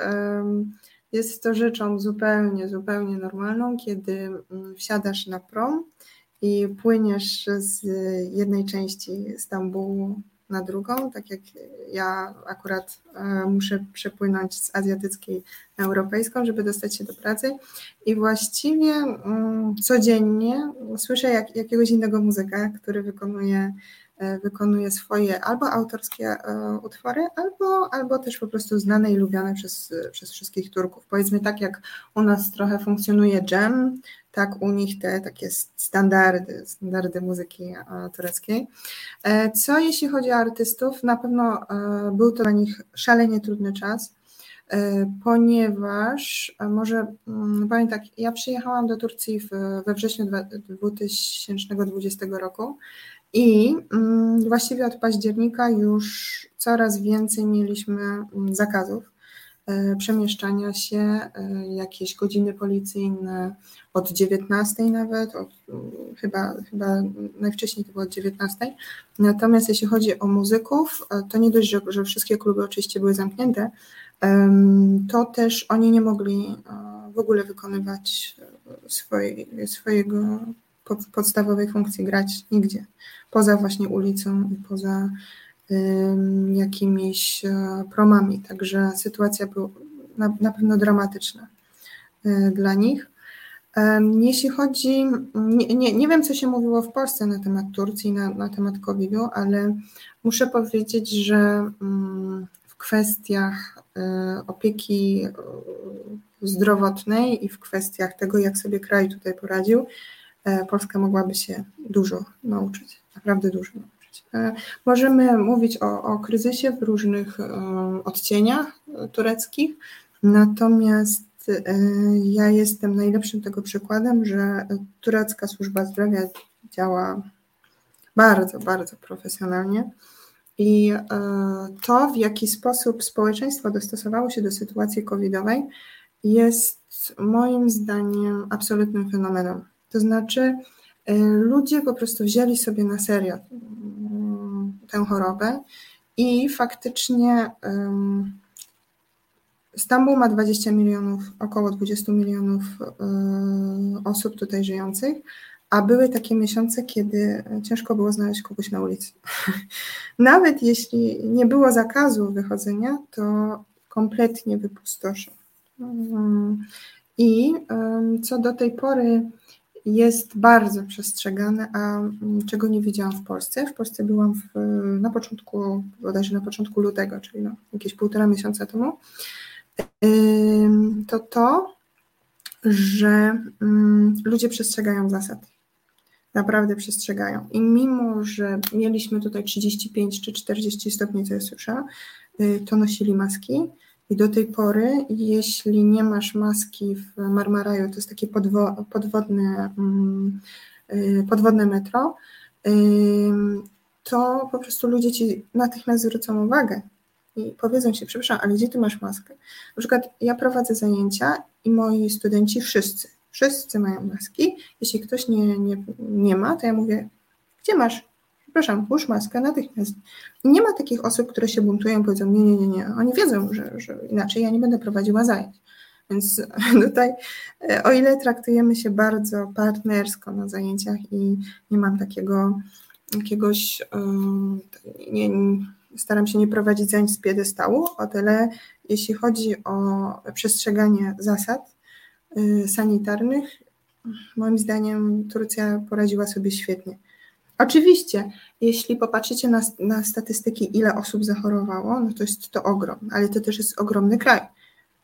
jest to rzeczą zupełnie normalną, kiedy wsiadasz na prom i płyniesz z jednej części Stambułu na drugą, tak jak ja akurat muszę przepłynąć z azjatyckiej na europejską, żeby dostać się do pracy, i właściwie codziennie słyszę jakiegoś innego muzyka, który wykonuje swoje albo autorskie utwory, albo też po prostu znane i lubiane przez wszystkich Turków. Powiedzmy, tak jak u nas trochę funkcjonuje dżem, tak u nich te takie standardy muzyki tureckiej. Co jeśli chodzi o artystów, na pewno był to dla nich szalenie trudny czas, ponieważ może powiem tak, ja przyjechałam do Turcji we wrześniu 2020 roku i właściwie od października już coraz więcej mieliśmy zakazów przemieszczania się, jakieś godziny policyjne od 19 nawet, chyba najwcześniej to było od 19. Natomiast jeśli chodzi o muzyków, to nie dość, że wszystkie kluby oczywiście były zamknięte, to też oni nie mogli w ogóle wykonywać swojego podstawowej funkcji, grać nigdzie, poza właśnie ulicą i poza jakimiś promami, także sytuacja była na pewno dramatyczna dla nich. Jeśli chodzi, nie wiem, co się mówiło w Polsce na temat Turcji, na temat COVID-u, ale muszę powiedzieć, że w kwestiach opieki zdrowotnej i w kwestiach tego, jak sobie kraj tutaj poradził, Polska mogłaby się dużo nauczyć, naprawdę dużo. Możemy mówić o kryzysie w różnych odcieniach tureckich, natomiast ja jestem najlepszym tego przykładem, że turecka służba zdrowia działa bardzo, bardzo profesjonalnie i to, w jaki sposób społeczeństwo dostosowało się do sytuacji covidowej, jest moim zdaniem absolutnym fenomenem. To znaczy ludzie po prostu wzięli sobie na serio tę chorobę i faktycznie Stambuł ma 20 milionów, około 20 milionów osób tutaj żyjących, a były takie miesiące, kiedy ciężko było znaleźć kogoś na ulicy. Nawet jeśli nie było zakazu wychodzenia, to kompletnie wypustoszył. I co do tej pory jest bardzo przestrzegane, a czego nie widziałam w Polsce. W Polsce byłam na początku lutego, czyli jakieś 1,5 miesiąca temu. To, że ludzie przestrzegają zasad. Naprawdę przestrzegają. I mimo, że mieliśmy tutaj 35 czy 40 stopni Celsjusza, to nosili maski. I do tej pory, jeśli nie masz maski w Marmaraju, to jest takie podwodne metro, to po prostu ludzie ci natychmiast zwrócą uwagę i powiedzą ci, przepraszam, ale gdzie ty masz maskę? Na przykład ja prowadzę zajęcia i moi studenci wszyscy mają maski. Jeśli ktoś nie ma, to ja mówię, gdzie masz? Przepraszam, włóż maskę natychmiast. Nie ma takich osób, które się buntują i powiedzą nie. Oni wiedzą, że inaczej ja nie będę prowadziła zajęć. Więc tutaj, o ile traktujemy się bardzo partnersko na zajęciach i nie mam jakiegoś, staram się nie prowadzić zajęć z piedestału, o tyle jeśli chodzi o przestrzeganie zasad sanitarnych, moim zdaniem Turcja poradziła sobie świetnie. Oczywiście, jeśli popatrzycie na statystyki, ile osób zachorowało, no to jest to ogrom, ale to też jest ogromny kraj,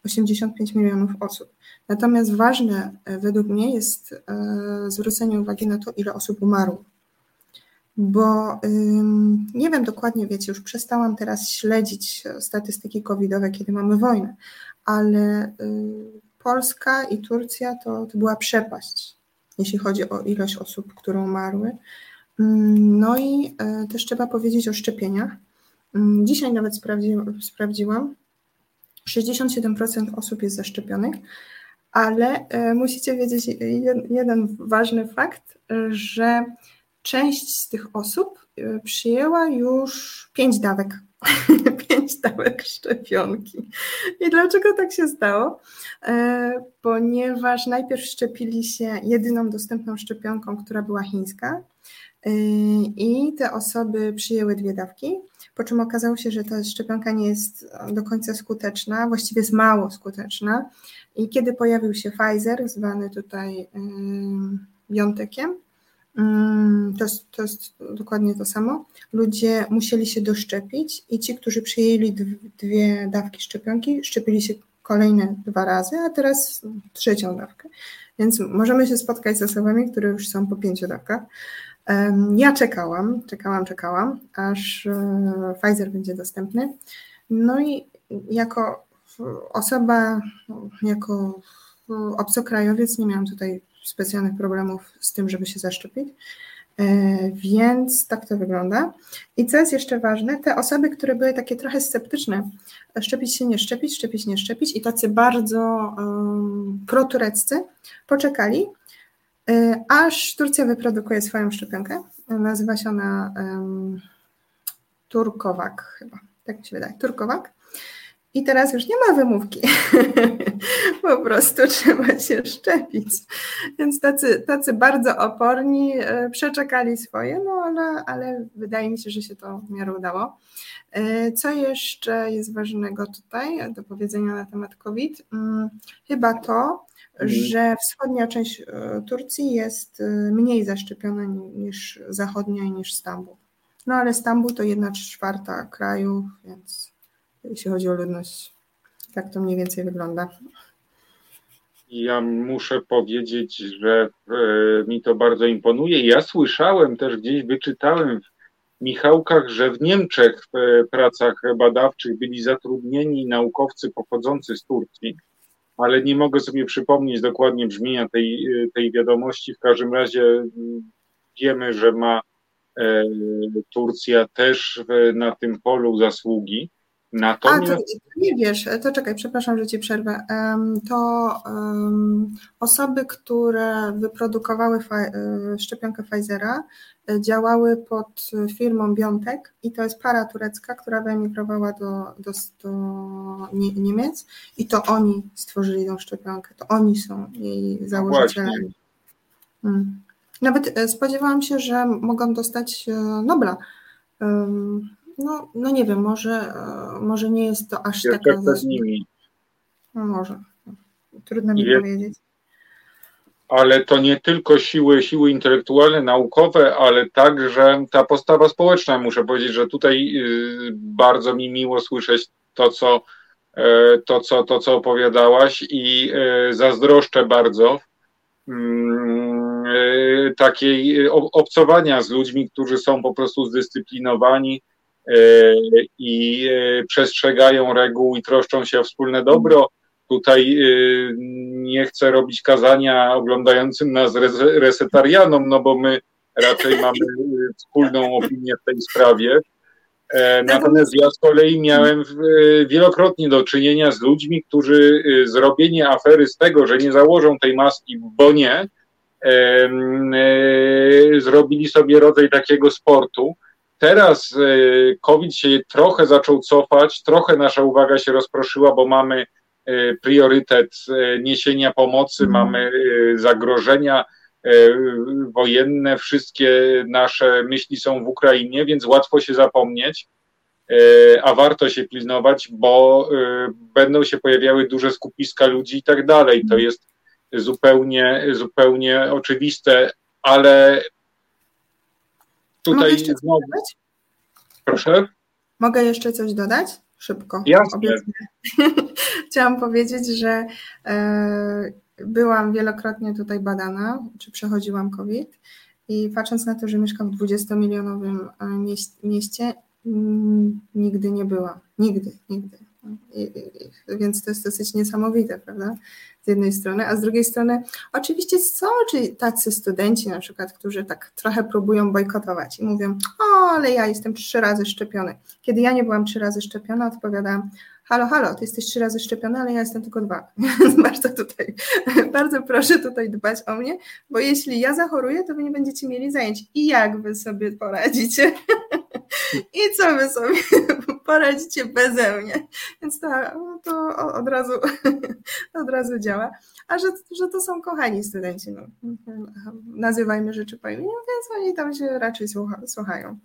85 milionów osób. Natomiast ważne według mnie jest zwrócenie uwagi na to, ile osób umarło, bo nie wiem dokładnie, wiecie, już przestałam teraz śledzić statystyki covidowe, kiedy mamy wojnę, ale Polska i Turcja to była przepaść, jeśli chodzi o ilość osób, które umarły. No i też trzeba powiedzieć o szczepieniach. Dzisiaj nawet sprawdziłam, 67% osób jest zaszczepionych, ale musicie wiedzieć jeden ważny fakt, że część z tych osób przyjęła już 5 dawek. 5 dawek szczepionki. I dlaczego tak się stało? Ponieważ najpierw szczepili się jedyną dostępną szczepionką, która była chińska, i te osoby przyjęły 2 dawki, po czym okazało się, że ta szczepionka nie jest do końca skuteczna, właściwie jest mało skuteczna. I kiedy pojawił się Pfizer, zwany tutaj Biontechem, to jest dokładnie to samo, ludzie musieli się doszczepić i ci, którzy przyjęli 2 dawki szczepionki, szczepili się kolejne 2 razy, a teraz 3 dawkę. Więc możemy się spotkać z osobami, które już są po 5 dawkach. Ja czekałam, aż Pfizer będzie dostępny. No i jako osoba, jako obcokrajowiec nie miałam tutaj specjalnych problemów z tym, żeby się zaszczepić. Więc tak to wygląda. I co jest jeszcze ważne, te osoby, które były takie trochę sceptyczne, szczepić się, nie szczepić, szczepić, nie szczepić i tacy bardzo protureccy poczekali, aż Turcja wyprodukuje swoją szczepionkę. Nazywa się ona Turkowak chyba, tak mi się wydaje, Turkowak. I teraz już nie ma wymówki, po prostu trzeba się szczepić. Więc tacy bardzo oporni przeczekali swoje, no ale wydaje mi się, że się to w miarę udało. Co jeszcze jest ważnego tutaj do powiedzenia na temat COVID? Chyba to, że wschodnia część Turcji jest mniej zaszczepiona niż zachodnia i niż Stambuł. No ale Stambuł to 1/4 kraju, więc jeśli chodzi o ludność, tak to mniej więcej wygląda. Ja muszę powiedzieć, że mi to bardzo imponuje. Ja słyszałem też gdzieś, wyczytałem w Michałkach, że w Niemczech w pracach badawczych byli zatrudnieni naukowcy pochodzący z Turcji, ale nie mogę sobie przypomnieć dokładnie brzmienia tej wiadomości. W każdym razie wiemy, że ma Turcja też na tym polu zasługi. Natomiast... A, to nie wiesz, to czekaj, przepraszam, że ci przerwę. To osoby, które wyprodukowały szczepionkę Pfizera, działały pod firmą BioNTech i to jest para turecka, która wyemigrowała do Niemiec i to oni stworzyli tą szczepionkę, to oni są jej założycielami. Nawet spodziewałam się, że mogą dostać Nobla. No nie wiem, może nie jest to aż taka zasługa. No może. Trudno mi powiedzieć. Ale to nie tylko siły intelektualne, naukowe, ale także ta postawa społeczna. Muszę powiedzieć, że tutaj bardzo mi miło słyszeć to, co opowiadałaś i zazdroszczę bardzo takiej obcowania z ludźmi, którzy są po prostu zdyscyplinowani i przestrzegają reguł i troszczą się o wspólne dobro. Tutaj nie chcę robić kazania oglądającym nas resetarianom, no bo my raczej mamy wspólną opinię w tej sprawie. Natomiast ja z kolei miałem wielokrotnie do czynienia z ludźmi, którzy zrobienie afery z tego, że nie założą tej maski, bo nie, zrobili sobie rodzaj takiego sportu. Teraz COVID się trochę zaczął cofać, trochę nasza uwaga się rozproszyła, bo mamy priorytet niesienia pomocy, mamy zagrożenia wojenne, wszystkie nasze myśli są w Ukrainie, więc łatwo się zapomnieć, a warto się pilnować, bo będą się pojawiały duże skupiska ludzi i tak dalej. To jest zupełnie oczywiste, ale... Tutaj znowu... Proszę? Mogę jeszcze coś dodać? Szybko. Jasne. Chciałam powiedzieć, że byłam wielokrotnie tutaj badana, czy przechodziłam COVID i patrząc na to, że mieszkam w 20-milionowym mieście, nigdy nie byłam. Nigdy. Więc to jest dosyć niesamowite, prawda? Z jednej strony, a z drugiej strony oczywiście są tacy studenci na przykład, którzy tak trochę próbują bojkotować i mówią, ale ja jestem 3 razy szczepiony. Kiedy ja nie byłam 3 razy szczepiona, odpowiadałam, halo, ty jesteś 3 razy szczepiony, ale ja jestem tylko 2. Bardzo proszę tutaj dbać o mnie, bo jeśli ja zachoruję, to wy nie będziecie mieli zajęć. I jak wy sobie poradzicie? I co wy sobie poradzicie beze mnie? Więc to od razu działa. A że to są kochani studenci, nazywajmy rzeczy po imieniu, więc oni tam się raczej słuchają.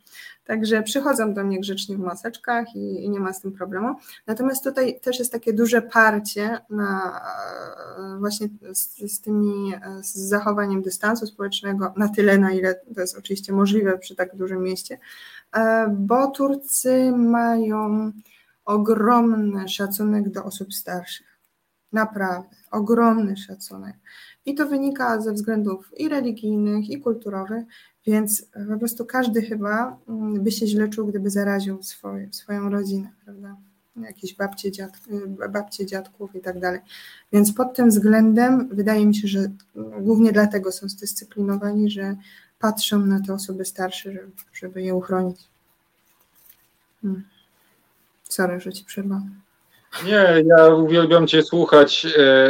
Także przychodzą do mnie grzecznie w maseczkach i nie ma z tym problemu. Natomiast tutaj też jest takie duże parcie na właśnie z zachowaniem dystansu społecznego na tyle, na ile to jest oczywiście możliwe przy tak dużym mieście, bo Turcy mają ogromny szacunek do osób starszych. Naprawdę, ogromny szacunek. I to wynika ze względów i religijnych, i kulturowych, więc po prostu każdy chyba by się źle czuł, gdyby zaraził swoją rodzinę, prawda? jakieś babcie, dziadków i tak dalej. Więc pod tym względem wydaje mi się, że głównie dlatego są zdyscyplinowani, że patrzą na te osoby starsze, żeby je uchronić. Sorry, że ci przerwałam. Nie, ja uwielbiam Cię słuchać.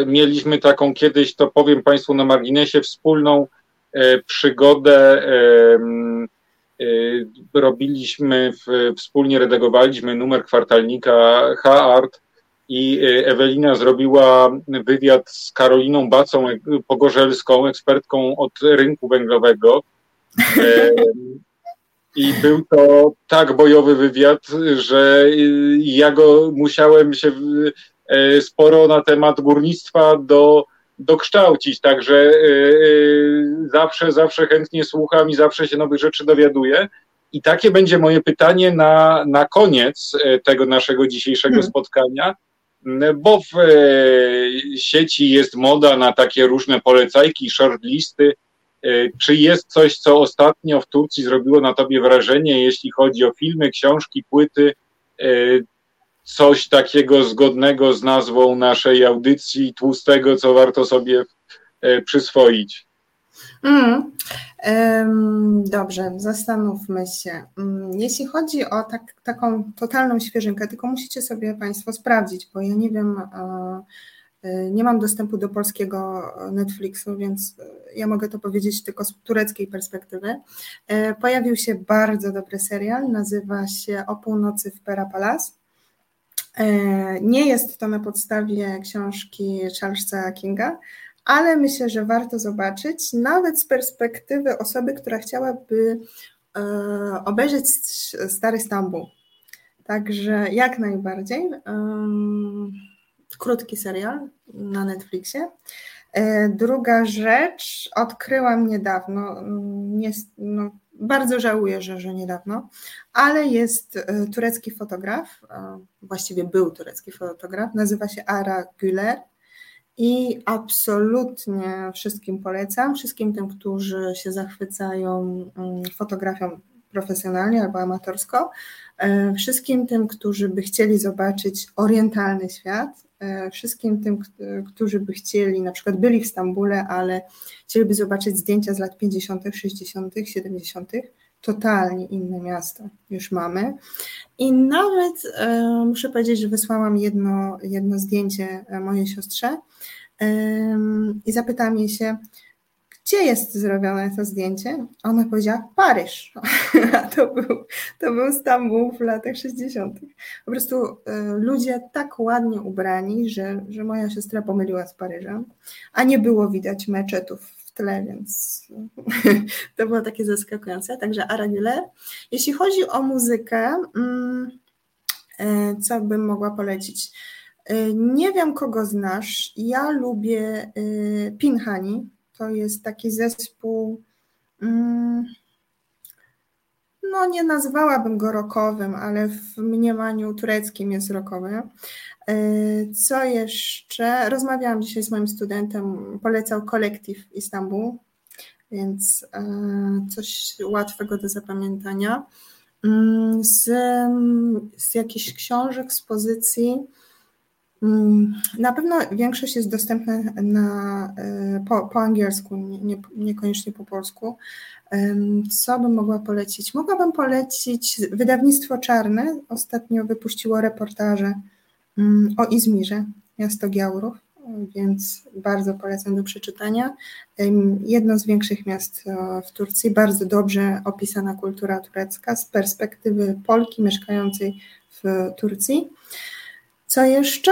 Mieliśmy taką kiedyś, to powiem Państwu na marginesie, wspólną przygodę. Robiliśmy, wspólnie redagowaliśmy numer kwartalnika HART i Ewelina zrobiła wywiad z Karoliną Bacą Pogorzelską, ekspertką od rynku węglowego. I był to tak bojowy wywiad, że ja go musiałem się sporo na temat górnictwa dokształcić, także zawsze chętnie słucham i zawsze się nowych rzeczy dowiaduję. I takie będzie moje pytanie na koniec tego naszego dzisiejszego spotkania, bo w sieci jest moda na takie różne polecajki, shortlisty. Czy jest coś, co ostatnio w Turcji zrobiło na Tobie wrażenie, jeśli chodzi o filmy, książki, płyty, coś takiego zgodnego z nazwą naszej audycji, tłustego, co warto sobie przyswoić? Dobrze, zastanówmy się. Jeśli chodzi o taką totalną świeżynkę, tylko musicie sobie Państwo sprawdzić, bo ja nie wiem... Nie mam dostępu do polskiego Netflixu, więc ja mogę to powiedzieć tylko z tureckiej perspektywy. Pojawił się bardzo dobry serial, nazywa się O Północy w Perapalas. Nie jest to na podstawie książki Charlesa Kinga, ale myślę, że warto zobaczyć, nawet z perspektywy osoby, która chciałaby obejrzeć stary Stambuł. Także jak najbardziej... Krótki serial na Netflixie. Druga rzecz, odkryłam niedawno, bardzo żałuję, że niedawno, ale jest turecki fotograf, właściwie był turecki fotograf, nazywa się Ara Güler i absolutnie wszystkim polecam, wszystkim tym, którzy się zachwycają fotografią profesjonalnie albo amatorsko, wszystkim tym, którzy by chcieli zobaczyć orientalny świat, wszystkim tym, którzy by chcieli, na przykład byli w Stambule, ale chcieliby zobaczyć zdjęcia z lat 50., 60., 70., totalnie inne miasto już mamy. I nawet muszę powiedzieć, że wysłałam jedno zdjęcie mojej siostrze i zapytałam jej się, gdzie jest zrobione to zdjęcie? Ona powiedziała Paryż, a to był Stambuł w latach 60. Po prostu ludzie tak ładnie ubrani, że moja siostra pomyliła z Paryżem, a nie było widać meczetów w tle, więc to było takie zaskakujące. Także Ara Güler. Jeśli chodzi o muzykę, co bym mogła polecić? Nie wiem, kogo znasz. Ja lubię Pinhani. To jest taki zespół, no nie nazwałabym go rockowym, ale w mniemaniu tureckim jest rockowy. Co jeszcze? Rozmawiałam dzisiaj z moim studentem, polecał Kolektiv Istanbul, więc coś łatwego do zapamiętania. Z jakichś książek, z pozycji. Na pewno większość jest dostępna po angielsku, niekoniecznie po polsku. Co bym mogła polecić? Mogłabym polecić Wydawnictwo Czarne. Ostatnio wypuściło reportaże o Izmirze, miasto Giaurów, więc bardzo polecam do przeczytania. Jedno z większych miast w Turcji, bardzo dobrze opisana kultura turecka z perspektywy Polki mieszkającej w Turcji. Co jeszcze?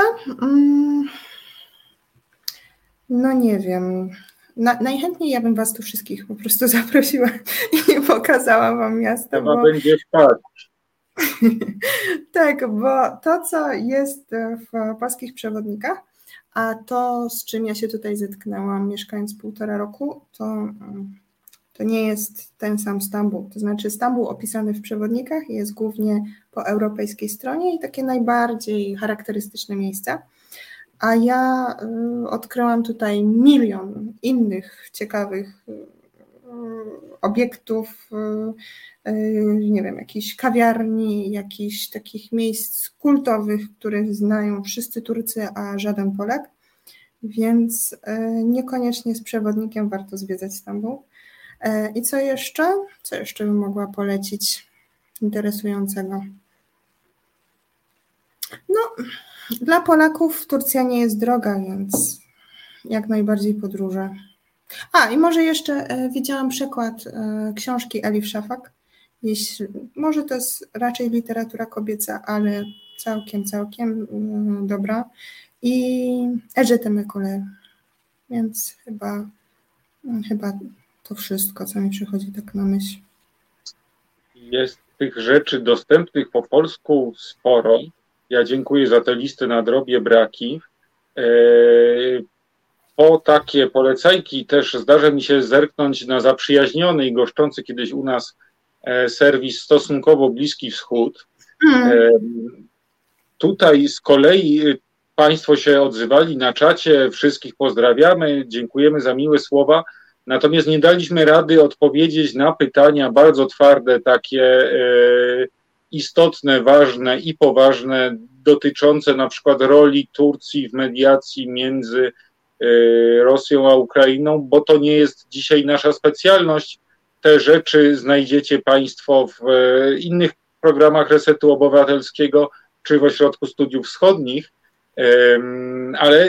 No nie wiem. Najchętniej ja bym Was tu wszystkich po prostu zaprosiła i pokazała Wam miasto. Chyba bo... będzie tak. Tak, bo to, co jest w polskich przewodnikach, a to, z czym ja się tutaj zetknęłam mieszkając 1,5 roku, to nie jest ten sam Stambuł. To znaczy Stambuł opisany w przewodnikach jest głównie po europejskiej stronie i takie najbardziej charakterystyczne miejsca. A ja odkryłam tutaj milion innych ciekawych obiektów, nie wiem, jakichś kawiarni, jakichś takich miejsc kultowych, których znają wszyscy Turcy, a żaden Polak, więc niekoniecznie z przewodnikiem warto zwiedzać Stambuł. I co jeszcze bym mogła polecić interesującego? No, dla Polaków Turcja nie jest droga, więc jak najbardziej podróże. I może jeszcze widziałam przekład książki Elif Şafak. Może to jest raczej literatura kobieca, ale całkiem dobra. I Eżety Mekuley. Więc chyba to wszystko, co mi przychodzi tak na myśl. Jest tych rzeczy dostępnych po polsku sporo. Ja dziękuję za tę listę, nadrobię braki. Po takie polecajki też zdarza mi się zerknąć na zaprzyjaźniony i goszczący kiedyś u nas serwis Stosunkowo Bliski Wschód. Tutaj z kolei Państwo się odzywali na czacie, wszystkich pozdrawiamy, dziękujemy za miłe słowa. Natomiast nie daliśmy rady odpowiedzieć na pytania bardzo twarde, takie istotne, ważne i poważne, dotyczące na przykład roli Turcji w mediacji między Rosją a Ukrainą, bo to nie jest dzisiaj nasza specjalność. Te rzeczy znajdziecie Państwo w innych programach Resetu Obywatelskiego czy w Ośrodku Studiów Wschodnich, ale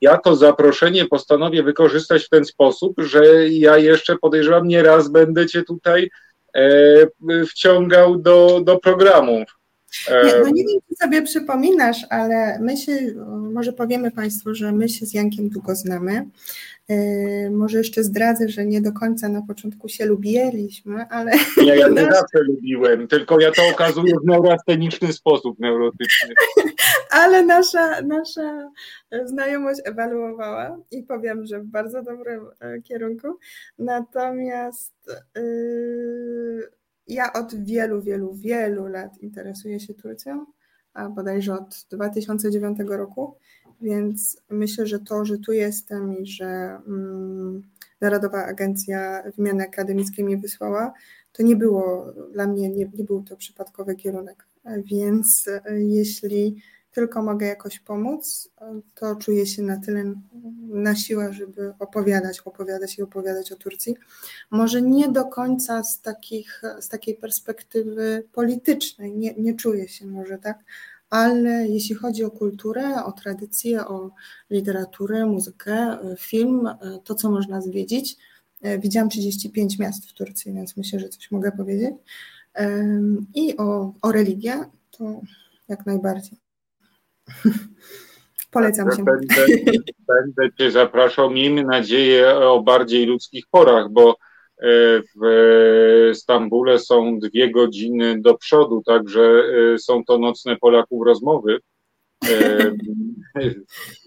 ja to zaproszenie postanowię wykorzystać w ten sposób, że ja jeszcze podejrzewam, nie raz będę Cię tutaj wciągał do programów. Nie wiem, czy sobie przypominasz, ale może powiemy Państwu, że my się z Jankiem długo znamy. Może jeszcze zdradzę, że nie do końca na początku się lubiliśmy, ale... Nie, ja nie zawsze lubiłem, tylko ja to okazuję w neurasteniczny sposób, neurotyczny. Ale nasza znajomość ewoluowała i powiem, że w bardzo dobrym kierunku. Natomiast... Ja od wielu lat interesuję się Turcją, a bodajże od 2009 roku, więc myślę, że to, że tu jestem i że Narodowa Agencja Wymiany Akademickiej mnie wysłała, to nie było dla mnie, nie był to przypadkowy kierunek, więc jeśli tylko mogę jakoś pomóc, to czuję się na tyle na siłę, żeby opowiadać o Turcji. Może nie do końca z takiej perspektywy politycznej, nie czuję się może tak, ale jeśli chodzi o kulturę, o tradycję, o literaturę, muzykę, film, to co można zwiedzić. Widziałam 35 miast w Turcji, więc myślę, że coś mogę powiedzieć. I o religię, to jak najbardziej. Polecam się. Będę Cię zapraszał. Miejmy nadzieję o bardziej ludzkich porach, bo w Stambule są 2 godziny do przodu, także są to nocne Polaków rozmowy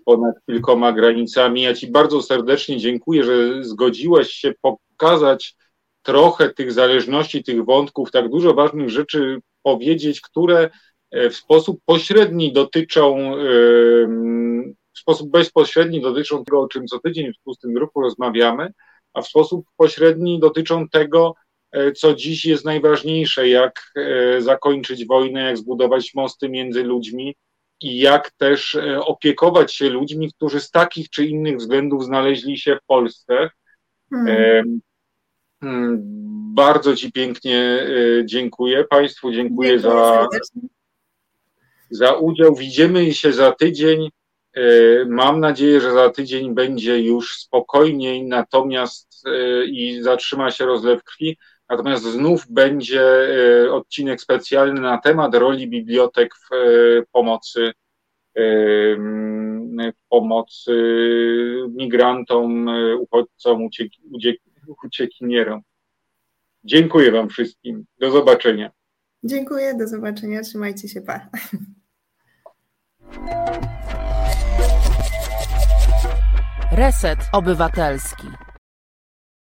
ponad kilkoma granicami. Ja Ci bardzo serdecznie dziękuję, że zgodziłaś się pokazać trochę tych zależności, tych wątków, tak dużo ważnych rzeczy powiedzieć, które w sposób bezpośredni dotyczą tego, o czym co tydzień w Tłustym Druku rozmawiamy, a w sposób pośredni dotyczą tego, co dziś jest najważniejsze, jak zakończyć wojnę, jak zbudować mosty między ludźmi i jak też opiekować się ludźmi, którzy z takich czy innych względów znaleźli się w Polsce. Bardzo Ci pięknie dziękuję. Państwu dziękuję za udział. Widzimy się za tydzień. Mam nadzieję, że za tydzień będzie już spokojniej, natomiast i zatrzyma się rozlew krwi. Natomiast znów będzie odcinek specjalny na temat roli bibliotek w pomocy migrantom, uchodźcom, uciekinierom. Dziękuję Wam wszystkim. Do zobaczenia. Dziękuję, do zobaczenia. Trzymajcie się, pa. Reset Obywatelski.